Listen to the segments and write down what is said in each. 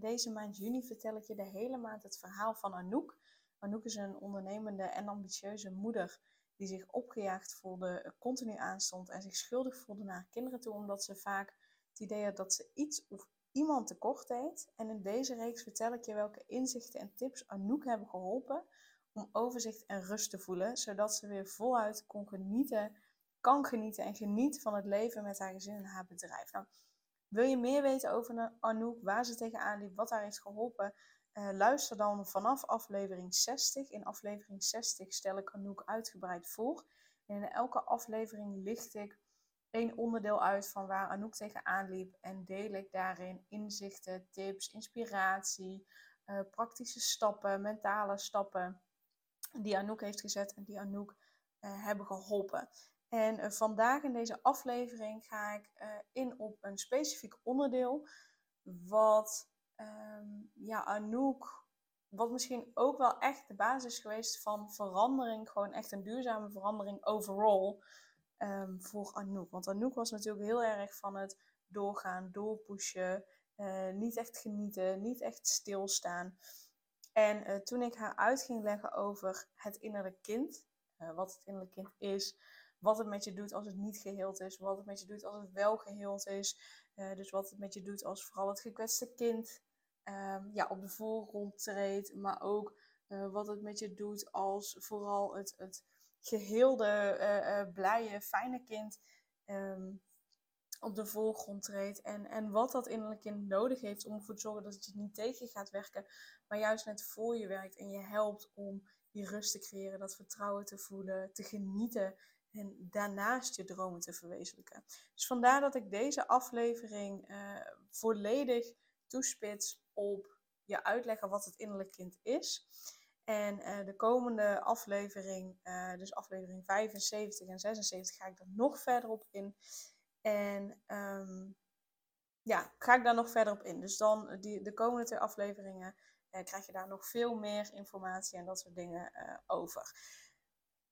Deze maand juni vertel ik je de hele maand het verhaal van Anouk. Anouk is een ondernemende en ambitieuze moeder die zich opgejaagd voelde, continu aanstond en zich schuldig voelde naar haar kinderen toe, omdat ze vaak het idee had dat ze iets of iemand tekort deed. En in deze reeks vertel ik je welke inzichten en tips Anouk hebben geholpen om overzicht en rust te voelen, zodat ze weer voluit kan genieten en geniet van het leven met haar gezin en haar bedrijf. Nou, wil je meer weten over Anouk, waar ze tegenaan liep, wat haar heeft geholpen? Luister dan vanaf aflevering 60. In aflevering 60 stel ik Anouk uitgebreid voor. En in elke aflevering licht ik één onderdeel uit van waar Anouk tegenaan liep. En deel ik daarin inzichten, tips, inspiratie, praktische stappen, mentale stappen die Anouk heeft gezet en die Anouk hebben geholpen. En vandaag in deze aflevering ga ik in op een specifiek onderdeel wat Anouk, wat misschien ook wel echt de basis geweest van verandering, gewoon echt een duurzame verandering overall voor Anouk. Want Anouk was natuurlijk heel erg van het doorgaan, doorpushen, niet echt genieten, niet echt stilstaan. En toen ik haar uit ging leggen over het innerlijk kind, wat het innerlijk kind is, wat het met je doet als het niet geheeld is, wat het met je doet als het wel geheeld is. Dus wat het met je doet als vooral het gekwetste kind op de voorgrond treedt. Maar ook wat het met je doet als vooral het geheelde, blije, fijne kind op de voorgrond treedt. En wat dat innerlijk kind nodig heeft om ervoor te zorgen dat het je niet tegen gaat werken, maar juist net voor je werkt en je helpt om die rust te creëren, dat vertrouwen te voelen, te genieten. En daarnaast je dromen te verwezenlijken. Dus vandaar dat ik deze aflevering volledig toespits op je uitleggen wat het innerlijk kind is. En de komende aflevering, dus aflevering 75 en 76, ga ik daar nog verder op in. En ga ik daar nog verder op in. Dus dan de komende 2 afleveringen krijg je daar nog veel meer informatie en dat soort dingen over.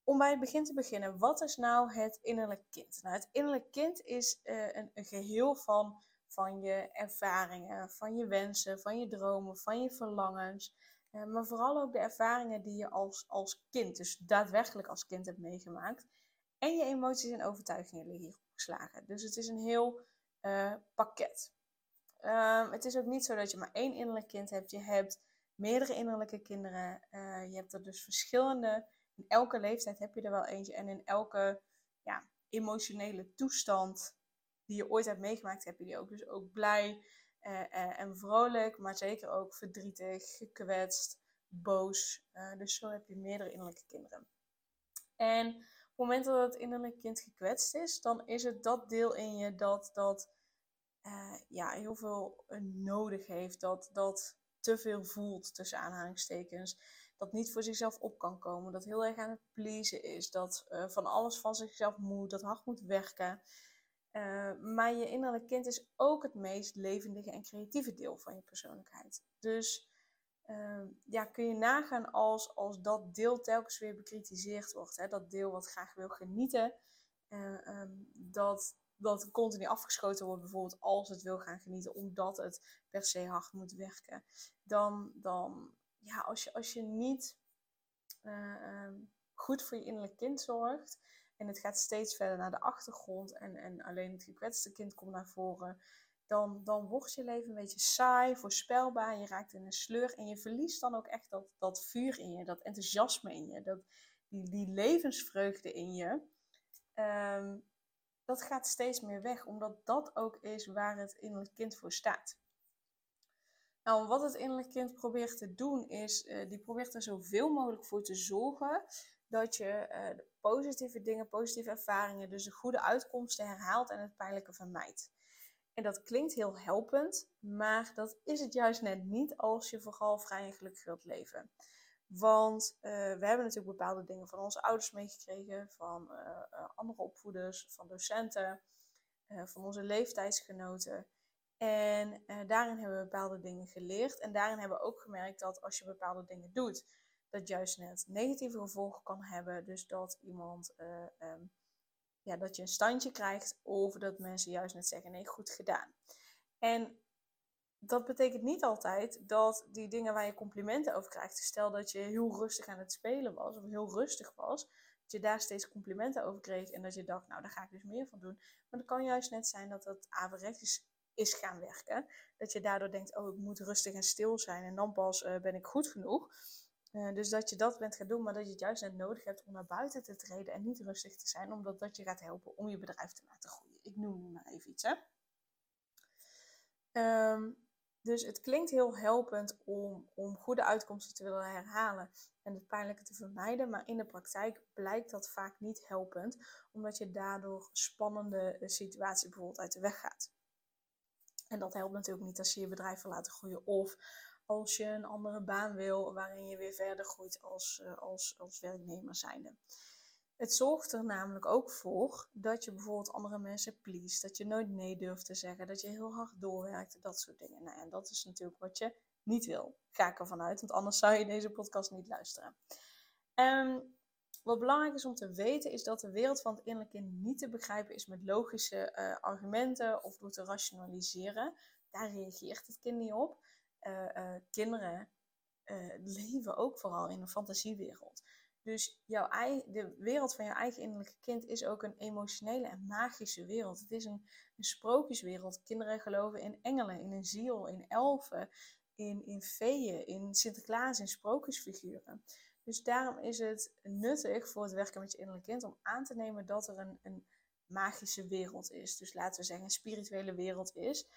Om bij het begin te beginnen, wat is nou het innerlijk kind? Nou, het innerlijk kind is een geheel van je ervaringen, van je wensen, van je dromen, van je verlangens. Maar vooral ook de ervaringen die je als kind, dus daadwerkelijk als kind hebt meegemaakt. En je emoties en overtuigingen liggen hier opgeslagen. Dus het is een heel pakket. Het is ook niet zo dat je maar 1 innerlijk kind hebt. Je hebt meerdere innerlijke kinderen. Je hebt er dus verschillende. In elke leeftijd heb je er wel eentje. En in elke emotionele toestand die je ooit hebt meegemaakt, heb je die ook. Dus ook blij en vrolijk, maar zeker ook verdrietig, gekwetst, boos. Dus zo heb je meerdere innerlijke kinderen. En op het moment dat het innerlijke kind gekwetst is, dan is het dat deel in je dat heel veel nodig heeft. Dat te veel voelt, tussen aanhalingstekens. Dat niet voor zichzelf op kan komen. Dat heel erg aan het pleasen is. Dat van alles van zichzelf moet. Dat hard moet werken. Maar je innerlijk kind is ook het meest levendige en creatieve deel van je persoonlijkheid. Dus kun je nagaan als dat deel telkens weer bekritiseerd wordt. Hè? Dat deel wat graag wil genieten. Dat continu afgeschoten wordt bijvoorbeeld als het wil gaan genieten. Omdat het per se hard moet werken. Als je niet goed voor je innerlijk kind zorgt en het gaat steeds verder naar de achtergrond en alleen het gekwetste kind komt naar voren, dan wordt je leven een beetje saai, voorspelbaar, je raakt in een sleur en je verliest dan ook echt dat vuur in je, dat enthousiasme in je, die levensvreugde in je. Dat gaat steeds meer weg, omdat dat ook is waar het innerlijk kind voor staat. Nou, wat het innerlijk kind probeert te doen is, die probeert er zoveel mogelijk voor te zorgen dat je de positieve dingen, positieve ervaringen, dus de goede uitkomsten herhaalt en het pijnlijke vermijdt. En dat klinkt heel helpend, maar dat is het juist net niet als je vooral vrij en gelukkig wilt leven. Want we hebben natuurlijk bepaalde dingen van onze ouders meegekregen, van andere opvoeders, van docenten, van onze leeftijdsgenoten. En daarin hebben we bepaalde dingen geleerd. En daarin hebben we ook gemerkt dat als je bepaalde dingen doet, dat juist net negatieve gevolgen kan hebben. Dus dat iemand, dat je een standje krijgt of dat mensen juist net zeggen, nee, goed gedaan. En dat betekent niet altijd dat die dingen waar je complimenten over krijgt, stel dat je heel rustig aan het spelen was of heel rustig was, dat je daar steeds complimenten over kreeg en dat je dacht, nou daar ga ik dus meer van doen. Maar het kan juist net zijn dat dat averechts is gaan werken. Dat je daardoor denkt, oh ik moet rustig en stil zijn en dan pas ben ik goed genoeg. Dus dat je dat bent gaan doen, maar dat je het juist net nodig hebt om naar buiten te treden en niet rustig te zijn, omdat dat je gaat helpen om je bedrijf te laten groeien. Ik noem nu maar even iets, hè. Dus het klinkt heel helpend om goede uitkomsten te willen herhalen en het pijnlijke te vermijden. Maar in de praktijk blijkt dat vaak niet helpend, omdat je daardoor spannende situaties bijvoorbeeld uit de weg gaat. En dat helpt natuurlijk niet als je je bedrijf wil laten groeien of als je een andere baan wil waarin je weer verder groeit als werknemer zijnde. Het zorgt er namelijk ook voor dat je bijvoorbeeld andere mensen pleest, dat je nooit nee durft te zeggen, dat je heel hard doorwerkt, dat soort dingen. Nou ja, dat is natuurlijk wat je niet wil, ga ik ervan uit, want anders zou je deze podcast niet luisteren. Wat belangrijk is om te weten is dat de wereld van het innerlijk kind niet te begrijpen is met logische argumenten of door te rationaliseren. Daar reageert het kind niet op. Kinderen leven ook vooral in een fantasiewereld. Dus de wereld van jouw eigen innerlijke kind is ook een emotionele en magische wereld. Het is een sprookjeswereld. Kinderen geloven in engelen, in een ziel, in elfen, in feeën, in Sinterklaas, in sprookjesfiguren. Dus daarom is het nuttig voor het werken met je innerlijk kind om aan te nemen dat er een magische wereld is. Dus laten we zeggen een spirituele wereld is.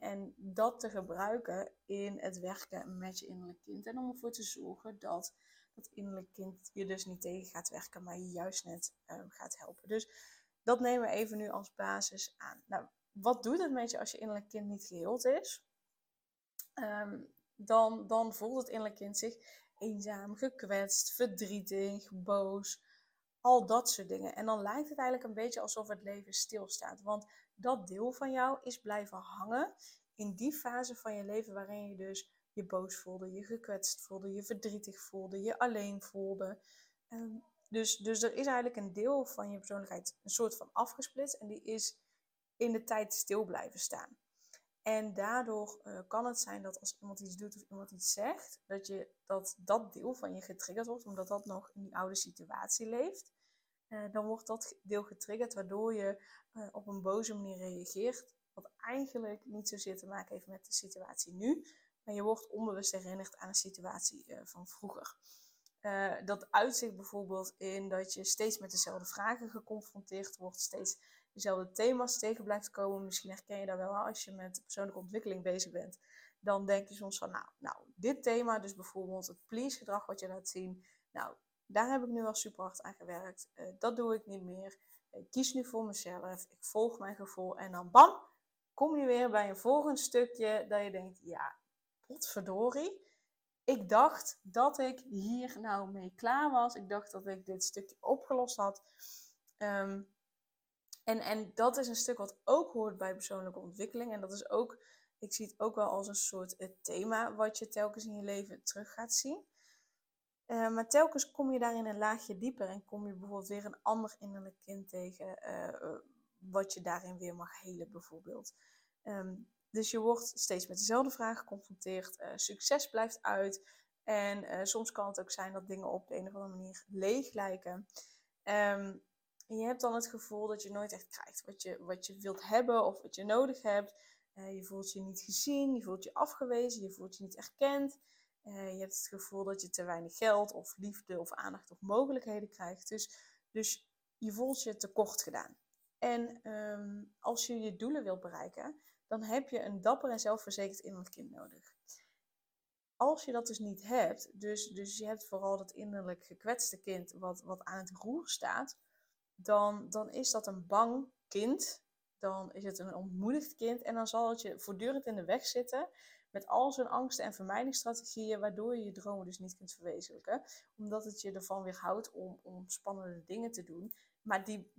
En dat te gebruiken in het werken met je innerlijk kind. En om ervoor te zorgen dat dat innerlijk kind je dus niet tegen gaat werken, maar je juist net gaat helpen. Dus dat nemen we even nu als basis aan. Nou, wat doet het met je als je innerlijk kind niet geheeld is? Dan voelt het innerlijk kind zich eenzaam, gekwetst, verdrietig, boos, al dat soort dingen. En dan lijkt het eigenlijk een beetje alsof het leven stilstaat. Want dat deel van jou is blijven hangen in die fase van je leven waarin je dus je boos voelde, je gekwetst voelde, je verdrietig voelde, je alleen voelde. Dus er is eigenlijk een deel van je persoonlijkheid een soort van afgesplitst en die is in de tijd stil blijven staan. En daardoor kan het zijn dat als iemand iets doet of iemand iets zegt, dat deel van je getriggerd wordt, omdat dat nog in die oude situatie leeft. Dan wordt dat deel getriggerd, waardoor je op een boze manier reageert, wat eigenlijk niet zozeer te maken heeft met de situatie nu, maar je wordt onbewust herinnerd aan een situatie van vroeger. Dat uitzicht bijvoorbeeld in dat je steeds met dezelfde vragen geconfronteerd wordt, steeds dezelfde thema's tegen blijft komen. Misschien herken je dat wel als je met persoonlijke ontwikkeling bezig bent. Dan denk je soms van, nou dit thema, dus bijvoorbeeld het please gedrag wat je laat zien. Nou, daar heb ik nu wel super hard aan gewerkt. Dat doe ik niet meer. Ik kies nu voor mezelf. Ik volg mijn gevoel. En dan bam, kom je weer bij een volgend stukje dat je denkt, ja, potverdorie. Ik dacht dat ik hier nou mee klaar was. Ik dacht dat ik dit stukje opgelost had. En dat is een stuk wat ook hoort bij persoonlijke ontwikkeling. En dat is ook, ik zie het ook wel als een soort thema wat je telkens in je leven terug gaat zien. Maar telkens kom je daarin een laagje dieper en kom je bijvoorbeeld weer een ander innerlijk kind tegen wat je daarin weer mag helen bijvoorbeeld. Dus je wordt steeds met dezelfde vragen geconfronteerd, succes blijft uit en soms kan het ook zijn dat dingen op de een of andere manier leeg lijken. En je hebt dan het gevoel dat je nooit echt krijgt wat je wilt hebben of wat je nodig hebt. Je voelt je niet gezien, je voelt je afgewezen, je voelt je niet erkend. Je hebt het gevoel dat je te weinig geld of liefde of aandacht of mogelijkheden krijgt. Dus je voelt je tekort gedaan. En als je je doelen wilt bereiken, dan heb je een dapper en zelfverzekerd innerlijk kind nodig. Als je dat dus niet hebt, dus je hebt vooral dat innerlijk gekwetste kind wat aan het roer staat, dan is dat een bang kind dan is het een ontmoedigd kind en dan zal het je voortdurend in de weg zitten met al zijn angsten en vermijdingsstrategieën, waardoor je je dromen dus niet kunt verwezenlijken, omdat het je ervan weerhoudt om spannende dingen te doen, maar die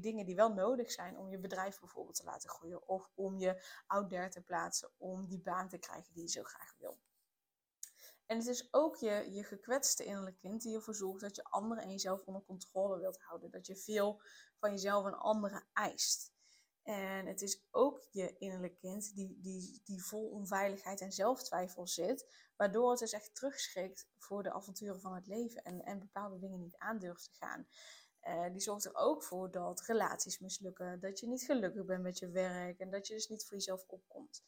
dingen die wel nodig zijn om je bedrijf bijvoorbeeld te laten groeien of om je out there te plaatsen, om die baan te krijgen die je zo graag wil. En het is ook je gekwetste innerlijk kind die ervoor zorgt dat je anderen en jezelf onder controle wilt houden. Dat je veel van jezelf en anderen eist. En het is ook je innerlijk kind die vol onveiligheid en zelftwijfel zit. Waardoor het dus echt terugschrikt voor de avonturen van het leven. En bepaalde dingen niet aandurft te gaan. Die zorgt er ook voor dat relaties mislukken. Dat je niet gelukkig bent met je werk. En dat je dus niet voor jezelf opkomt.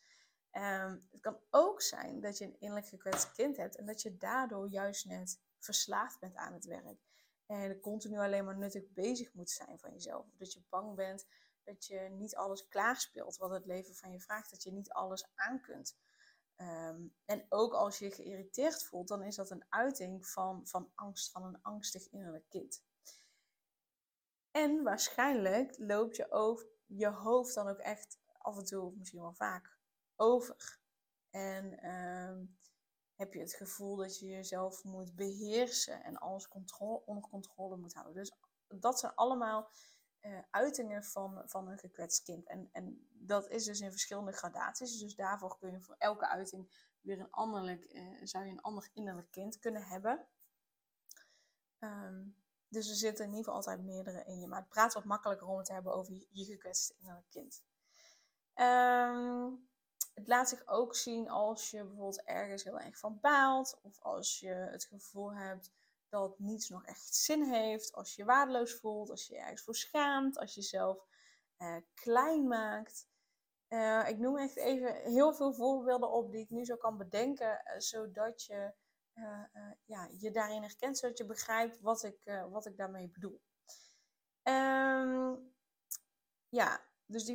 Het kan ook zijn dat je een innerlijk gekwetst kind hebt en dat je daardoor juist net verslaafd bent aan het werk. En continu alleen maar nuttig bezig moet zijn van jezelf. Dat je bang bent dat je niet alles klaarspeelt wat het leven van je vraagt. Dat je niet alles aan kunt. En ook als je geïrriteerd voelt, dan is dat een uiting van angst, van een angstig innerlijk kind. En waarschijnlijk loopt je hoofd dan ook echt af en toe, of misschien wel vaak, over. En heb je het gevoel dat je jezelf moet beheersen en alles onder controle moet houden. Dus dat zijn allemaal uitingen van een gekwetst kind. En dat is dus in verschillende gradaties. Dus daarvoor kun je voor elke uiting weer zou je een ander innerlijk kind kunnen hebben. Dus er zitten in ieder geval altijd meerdere in je. Maar het praat wat makkelijker om het te hebben over je gekwetste innerlijk kind. Het laat zich ook zien als je bijvoorbeeld ergens heel erg van baalt. Of als je het gevoel hebt dat niets nog echt zin heeft. Als je je waardeloos voelt. Als je je ergens voor schaamt. Als je jezelf klein maakt. Ik noem echt even heel veel voorbeelden op die ik nu zo kan bedenken. Zodat je je daarin herkent. Zodat je begrijpt wat ik daarmee bedoel. Dus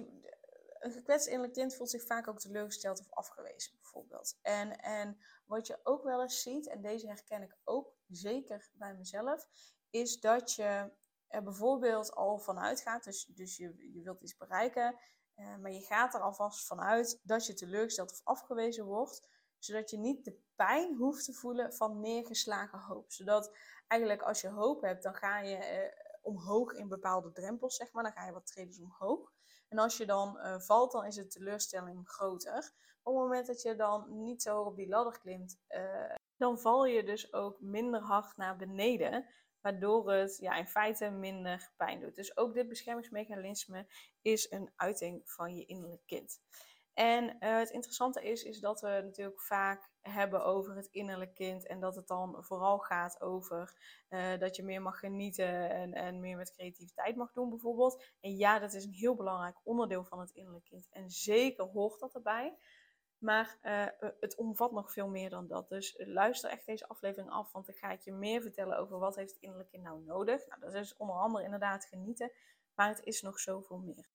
een gekwetst innerlijk kind voelt zich vaak ook teleurgesteld of afgewezen bijvoorbeeld. En wat je ook wel eens ziet, en deze herken ik ook zeker bij mezelf, is dat je er bijvoorbeeld al vanuit gaat, dus je wilt iets bereiken, maar je gaat er alvast vanuit dat je teleurgesteld of afgewezen wordt, zodat je niet de pijn hoeft te voelen van neergeslagen hoop. Zodat eigenlijk als je hoop hebt, dan ga je omhoog in bepaalde drempels, zeg maar, dan ga je wat treden omhoog. En als je dan valt, dan is de teleurstelling groter. Op het moment dat je dan niet zo hoog op die ladder klimt, dan val je dus ook minder hard naar beneden. Waardoor het in feite minder pijn doet. Dus ook dit beschermingsmechanisme is een uiting van je innerlijk kind. En het interessante is dat we natuurlijk vaak hebben over het innerlijk kind. En dat het dan vooral gaat over dat je meer mag genieten en meer met creativiteit mag doen bijvoorbeeld. En ja, dat is een heel belangrijk onderdeel van het innerlijk kind. En zeker hoort dat erbij. Maar het omvat nog veel meer dan dat. Dus luister echt deze aflevering af, want dan ga ik je meer vertellen over wat heeft het innerlijk kind nou nodig. Nou, dat is onder andere inderdaad genieten, maar het is nog zoveel meer.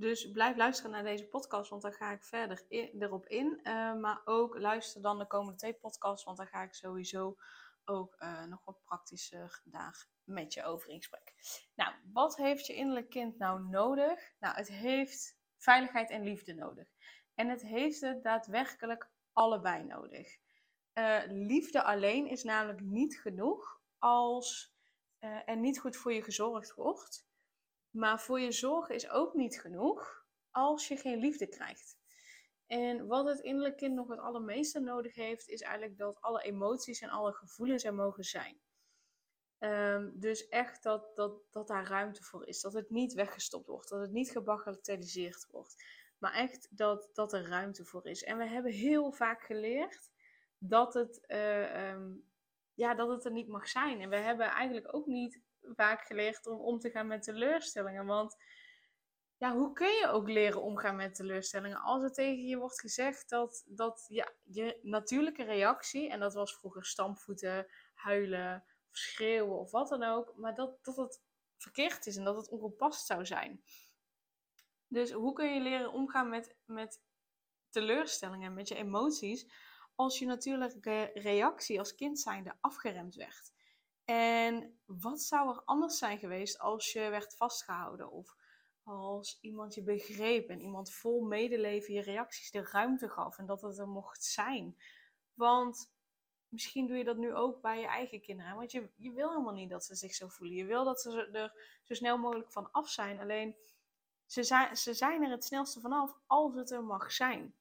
Dus blijf luisteren naar deze podcast, want dan ga ik verder erop in. Maar ook luister dan de komende 2 podcasts, want dan ga ik sowieso ook nog wat praktischer daar met je over in gesprek. Nou, wat heeft je innerlijk kind nou nodig? Nou, het heeft veiligheid en liefde nodig. En het heeft het daadwerkelijk allebei nodig. Liefde alleen is namelijk niet genoeg als er niet goed voor je gezorgd wordt. Maar voor je zorgen is ook niet genoeg als je geen liefde krijgt. En wat het innerlijk kind nog het allermeeste nodig heeft, is eigenlijk dat alle emoties en alle gevoelens er mogen zijn. Dus echt dat daar ruimte voor is. Dat het niet weggestopt wordt. Dat het niet gebagatelliseerd wordt. Maar echt dat er ruimte voor is. En we hebben heel vaak geleerd dat het er niet mag zijn. En we hebben eigenlijk ook niet vaak geleerd om te gaan met teleurstellingen. Want hoe kun je ook leren omgaan met teleurstellingen? Als er tegen je wordt gezegd dat je natuurlijke reactie, en dat was vroeger stampvoeten, huilen, schreeuwen of wat dan ook, maar dat het verkeerd is en dat het ongepast zou zijn. Dus hoe kun je leren omgaan met teleurstellingen, met je emoties, als je natuurlijke reactie als kind zijnde afgeremd werd? En wat zou er anders zijn geweest als je werd vastgehouden? Of als iemand je begreep en iemand vol medeleven je reacties de ruimte gaf en dat het er mocht zijn. Want misschien doe je dat nu ook bij je eigen kinderen. Want je wil helemaal niet dat ze zich zo voelen. Je wil dat ze er zo snel mogelijk van af zijn. Alleen ze zijn er het snelste vanaf als het er mag zijn.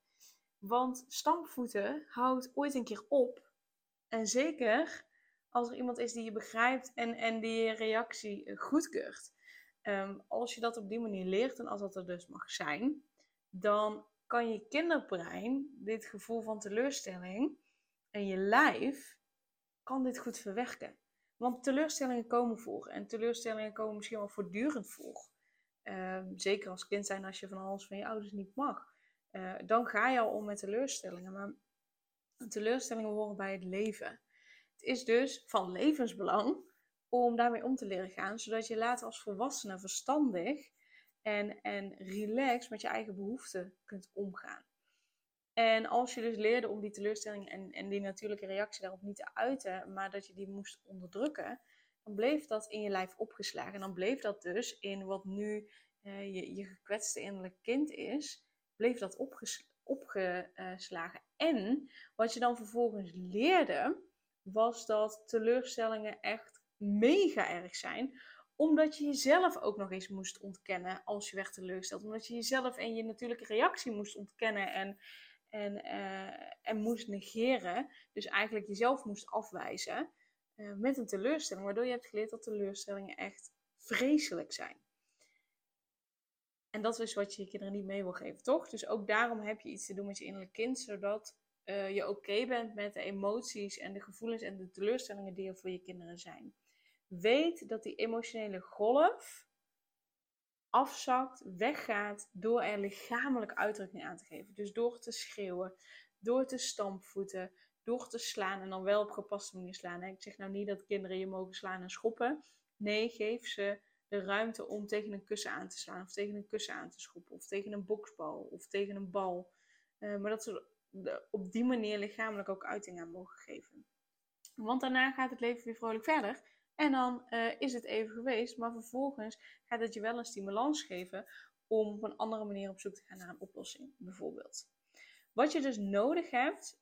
Want stampvoeten houdt ooit een keer op. En zeker als er iemand is die je begrijpt en die je reactie goedkeurt. Als je dat op die manier leert en als dat er dus mag zijn, dan kan je kinderbrein dit gevoel van teleurstelling en je lijf kan dit goed verwerken. Want teleurstellingen komen voor en teleurstellingen komen misschien wel voortdurend voor. Zeker als kind zijn, als je van alles van je ouders niet mag. Dan ga je al om met teleurstellingen. Maar teleurstellingen horen bij het leven. Het is dus van levensbelang om daarmee om te leren gaan, zodat je later als volwassene verstandig en relaxed met je eigen behoeften kunt omgaan. En als je dus leerde om die teleurstelling en die natuurlijke reactie daarop niet te uiten, maar dat je die moest onderdrukken, dan bleef dat in je lijf opgeslagen. En dan bleef dat dus in wat nu je gekwetste innerlijk kind is, bleef dat opgeslagen. En wat je dan vervolgens leerde, was dat teleurstellingen echt mega erg zijn, omdat je jezelf ook nog eens moest ontkennen als je werd teleurgesteld. Omdat je jezelf en je natuurlijke reactie moest ontkennen en moest negeren. Dus eigenlijk jezelf moest afwijzen met een teleurstelling. Waardoor je hebt geleerd dat teleurstellingen echt vreselijk zijn. En dat is wat je je kinderen niet mee wil geven, toch? Dus ook daarom heb je iets te doen met je innerlijk kind, zodat je oké bent met de emoties en de gevoelens en de teleurstellingen die er voor je kinderen zijn. Weet dat die emotionele golf afzakt, weggaat door er lichamelijk uitdrukking aan te geven. Dus door te schreeuwen, door te stampvoeten, door te slaan en dan wel op gepaste manier slaan. Ik zeg nou niet dat kinderen je mogen slaan en schoppen. Nee, geef ze de ruimte om tegen een kussen aan te slaan of tegen een kussen aan te schoppen of tegen een boksbal of tegen een bal. Maar dat ze op die manier lichamelijk ook uiting aan mogen geven. Want daarna gaat het leven weer vrolijk verder. En dan is het even geweest, maar vervolgens gaat het je wel een stimulans geven om op een andere manier op zoek te gaan naar een oplossing, bijvoorbeeld. Wat je dus nodig hebt,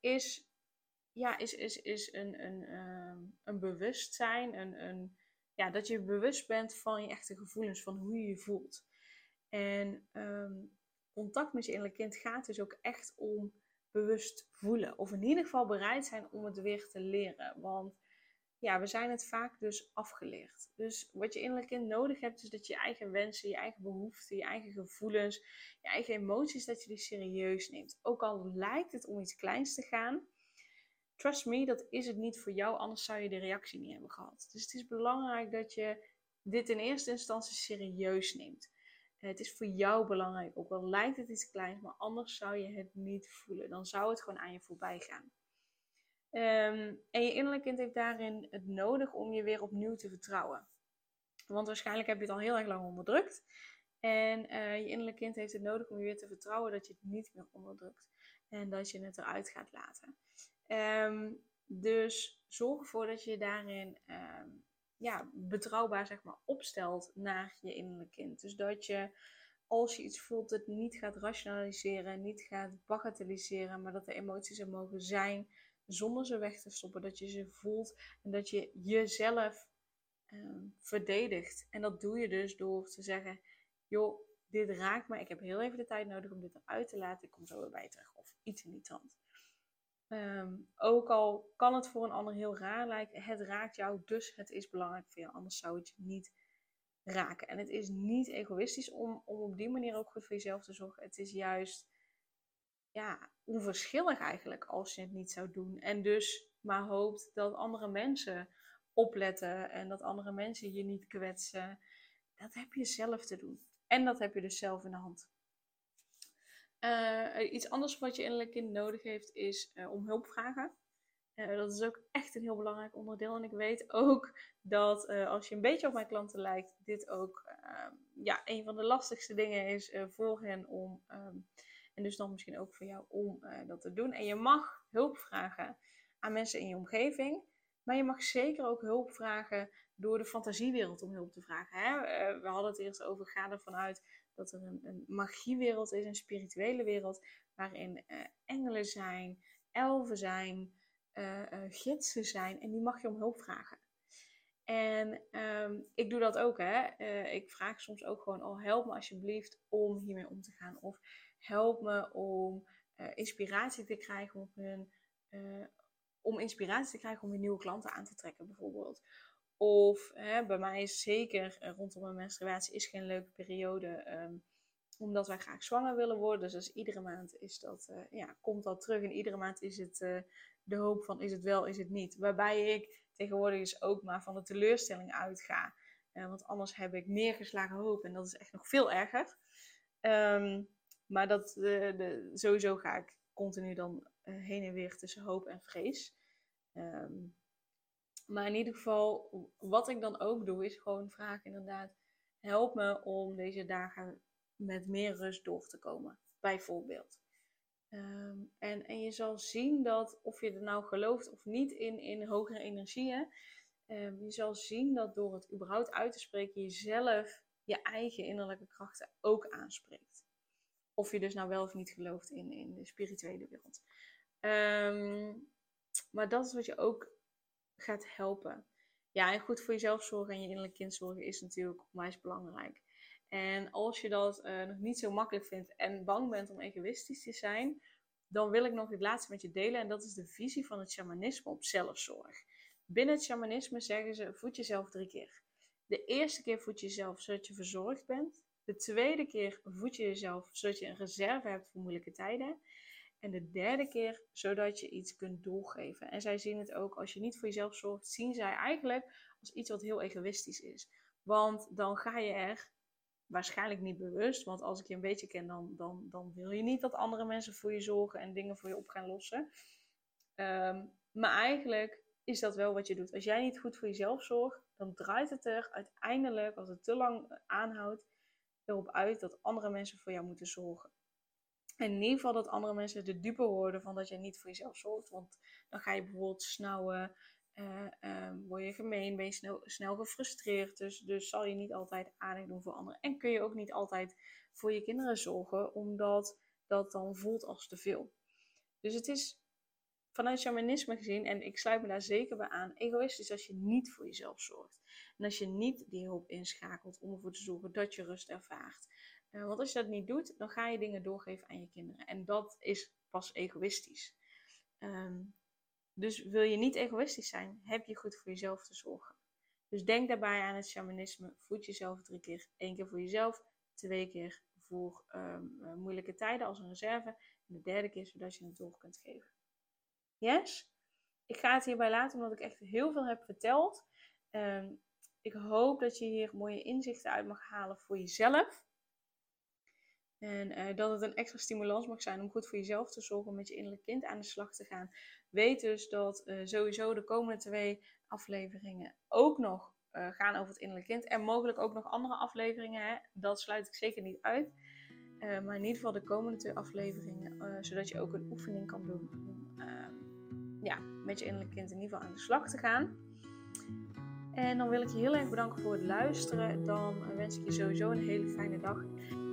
is een bewustzijn, dat je bewust bent van je echte gevoelens, van hoe je je voelt. En contact met je innerlijk kind gaat dus ook echt om bewust voelen. Of in ieder geval bereid zijn om het weer te leren, want ja, we zijn het vaak dus afgeleerd. Dus wat je innerlijk kind nodig hebt, is dat je eigen wensen, je eigen behoeften, je eigen gevoelens, je eigen emoties, dat je die serieus neemt. Ook al lijkt het om iets kleins te gaan, trust me, dat is het niet voor jou, anders zou je de reactie niet hebben gehad. Dus het is belangrijk dat je dit in eerste instantie serieus neemt. Het is voor jou belangrijk, ook al lijkt het iets kleins, maar anders zou je het niet voelen. Dan zou het gewoon aan je voorbij gaan. En je innerlijk kind heeft daarin het nodig om je weer opnieuw te vertrouwen. Want waarschijnlijk heb je het al heel erg lang onderdrukt. En je innerlijk kind heeft het nodig om je weer te vertrouwen dat je het niet meer onderdrukt. En dat je het eruit gaat laten. Dus zorg ervoor dat je daarin betrouwbaar zeg maar, opstelt naar je innerlijk kind. Dus dat je, als je iets voelt, het niet gaat rationaliseren, niet gaat bagatelliseren. Maar dat de emoties er mogen zijn, zonder ze weg te stoppen, dat je ze voelt en dat je jezelf verdedigt. En dat doe je dus door te zeggen, joh, dit raakt me, ik heb heel even de tijd nodig om dit eruit te laten, ik kom zo weer bij je terug. Of iets in die trant. Ook al kan het voor een ander heel raar lijken, het raakt jou, dus het is belangrijk voor jou, anders zou het je niet raken. En het is niet egoïstisch om op die manier ook goed voor jezelf te zorgen. Het is juist onverschillig eigenlijk als je het niet zou doen. En dus maar hoopt dat andere mensen opletten en dat andere mensen je niet kwetsen. Dat heb je zelf te doen. En dat heb je dus zelf in de hand. Iets anders wat je innerlijk kind nodig heeft is om hulp vragen. Dat is ook echt een heel belangrijk onderdeel. En ik weet ook dat als je een beetje op mijn klanten lijkt, dit ook een van de lastigste dingen is voor hen om... En dus dan misschien ook voor jou om dat te doen. En je mag hulp vragen aan mensen in je omgeving. Maar je mag zeker ook hulp vragen door de fantasiewereld om hulp te vragen. Hè? We hadden het eerst over, ga ervan uit dat er een magiewereld is, een spirituele wereld, waarin engelen zijn, elfen zijn, gidsen zijn, en die mag je om hulp vragen. En ik doe dat ook, hè. Ik vraag soms ook gewoon, help me alsjeblieft om hiermee om te gaan. Of help me om inspiratie te krijgen om inspiratie te krijgen om weer nieuwe klanten aan te trekken, bijvoorbeeld. Of bij mij is zeker rondom mijn menstruatie is geen leuke periode, omdat wij graag zwanger willen worden. Dus iedere maand is dat, komt dat terug. En iedere maand is het de hoop van, is het wel, is het niet. Waarbij ik tegenwoordig dus ook maar van de teleurstelling uitga. Want anders heb ik neergeslagen hoop. En dat is echt nog veel erger. Maar dat, sowieso ga ik continu dan heen en weer tussen hoop en vrees. Maar in ieder geval, wat ik dan ook doe, is gewoon vragen inderdaad. Help me om deze dagen met meer rust door te komen. Bijvoorbeeld. En je zal zien dat, of je er nou gelooft of niet in hogere energieën, je zal zien dat door het überhaupt uit te spreken, jezelf, je eigen innerlijke krachten ook aanspreekt. Of je dus nou wel of niet gelooft in de spirituele wereld. Maar dat is wat je ook gaat helpen. Ja, en goed voor jezelf zorgen en je innerlijk kind zorgen is natuurlijk onwijs belangrijk. En als je dat nog niet zo makkelijk vindt en bang bent om egoïstisch te zijn, dan wil ik nog het laatste met je delen. En dat is de visie van het shamanisme op zelfzorg. Binnen het shamanisme zeggen ze, voed jezelf 3 keer. De eerste keer voed je jezelf zodat je verzorgd bent. De tweede keer voed je jezelf zodat je een reserve hebt voor moeilijke tijden. En de derde keer zodat je iets kunt doorgeven. En zij zien het ook, als je niet voor jezelf zorgt, zien zij eigenlijk als iets wat heel egoïstisch is. Want dan ga je er waarschijnlijk niet bewust, want als ik je een beetje ken, dan wil je niet dat andere mensen voor je zorgen en dingen voor je op gaan lossen. Maar eigenlijk is dat wel wat je doet. Als jij niet goed voor jezelf zorgt, dan draait het er uiteindelijk, als het te lang aanhoudt, erop uit dat andere mensen voor jou moeten zorgen. En in ieder geval dat andere mensen de dupe worden van dat jij niet voor jezelf zorgt, want dan ga je bijvoorbeeld snauwen. Word je gemeen, ben je snel gefrustreerd, dus zal je niet altijd aandacht doen voor anderen. En kun je ook niet altijd voor je kinderen zorgen, omdat dat dan voelt als te veel. Dus het is vanuit shamanisme gezien, en ik sluit me daar zeker bij aan, egoïstisch als je niet voor jezelf zorgt. En als je niet die hulp inschakelt om ervoor te zorgen dat je rust ervaart. Want als je dat niet doet, dan ga je dingen doorgeven aan je kinderen. En dat is pas egoïstisch. Dus wil je niet egoïstisch zijn, heb je goed voor jezelf te zorgen. Dus denk daarbij aan het shamanisme. Voed jezelf 3 keer. 1 keer voor jezelf, 2 keer voor moeilijke tijden als een reserve. En de derde keer zodat je het door kunt geven. Yes? Ik ga het hierbij laten omdat ik echt heel veel heb verteld. Ik hoop dat je hier mooie inzichten uit mag halen voor jezelf. En dat het een extra stimulans mag zijn om goed voor jezelf te zorgen, om met je innerlijk kind aan de slag te gaan. Weet dus dat sowieso de komende 2 afleveringen ook nog gaan over het innerlijk kind. En mogelijk ook nog andere afleveringen, hè? Dat sluit ik zeker niet uit. Maar in ieder geval de komende 2 afleveringen, zodat je ook een oefening kan doen om met je innerlijk kind in ieder geval aan de slag te gaan. En dan wil ik je heel erg bedanken voor het luisteren. Dan wens ik je sowieso een hele fijne dag.